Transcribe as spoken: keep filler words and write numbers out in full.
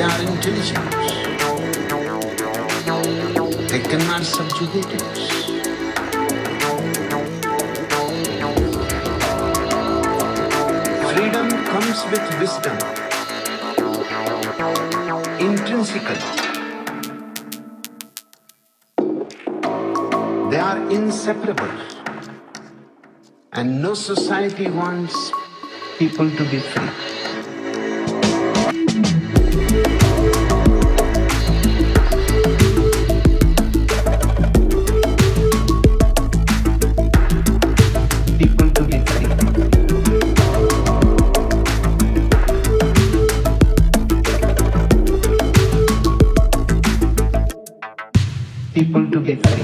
their intelligence. They cannot subjugate us. Freedom comes with wisdom, intrinsically. They are inseparable, and no society wants people to be free. People to be free.